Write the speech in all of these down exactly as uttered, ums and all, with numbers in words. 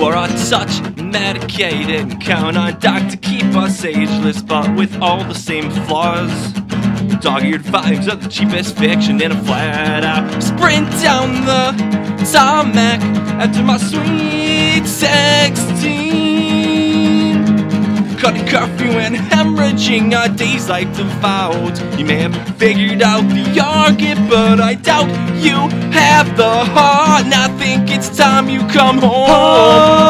We're on such medicated, count on Doc to keep us ageless, but with all the same flaws. Dog-eared vibes of the cheapest fiction in a flat-out sprint down the tarmac after my sweet sixteen. Cutting curfew and hemorrhaging our days like devout. You may have figured out the argument, but I doubt you have the heart. And I think it's time you come home,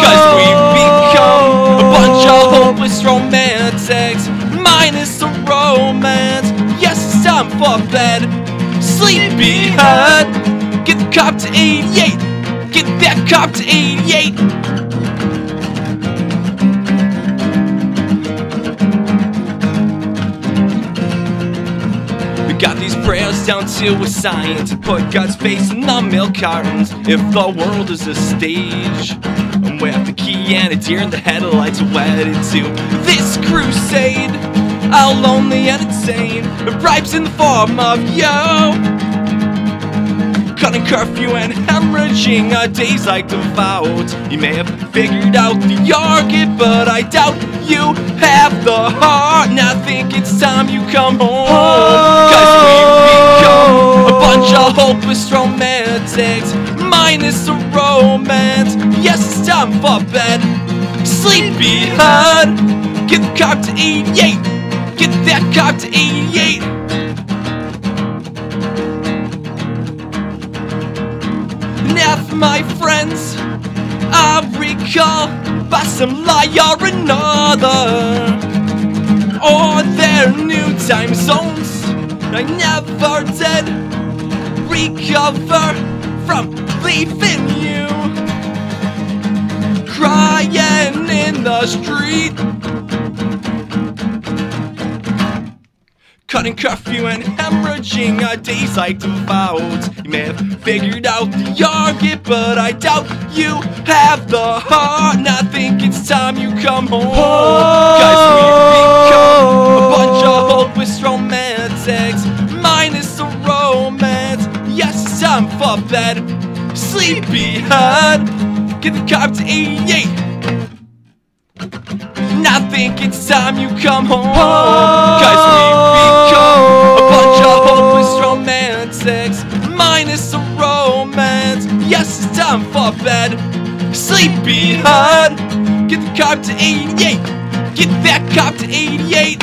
cause we've become a bunch of hopeless romantics, minus the romance. Yes, it's time for bed. Sleepy head. Get the cop to eighty-eight. Get that cop to eighty-eight. We got these prayers down to a science. Put God's face in the milk cartons. If the world is a stage, and we have the key and a deer in the headlights wedded to this crusade. How lonely and insane, bribes in the form of yo. Cutting curfew and hemorrhaging our days like devout. You may have figured out the argument, but I doubt you have the heart. And I think it's time you come home, cause we've become a bunch of hopeless romantics, minus the romance. Yes, it's time for bed. Sleepy head. Get the cop to eighty-eight. Get that cop to eighty-eight. Now for my friends, I recall by some lie or another, or their new time zones. I never did recover from leaving you, crying in the street. Cutting curfew and hemorrhaging our days like devout. You may have figured out the argument, but I doubt you have the heart. And I think it's time you come home, cause we've become a bunch of hopeless romantics, minus the romance. Yes, it's time for bed. Sleepy head. Get the cop to eighty-eight. And I think it's time you come home, cause we've become a bunch of hopeless romantics, minus the romance. Yes, it's time for bed. Sleepy head. Get the cop to eighty-eight. Get that cop to eighty-eight.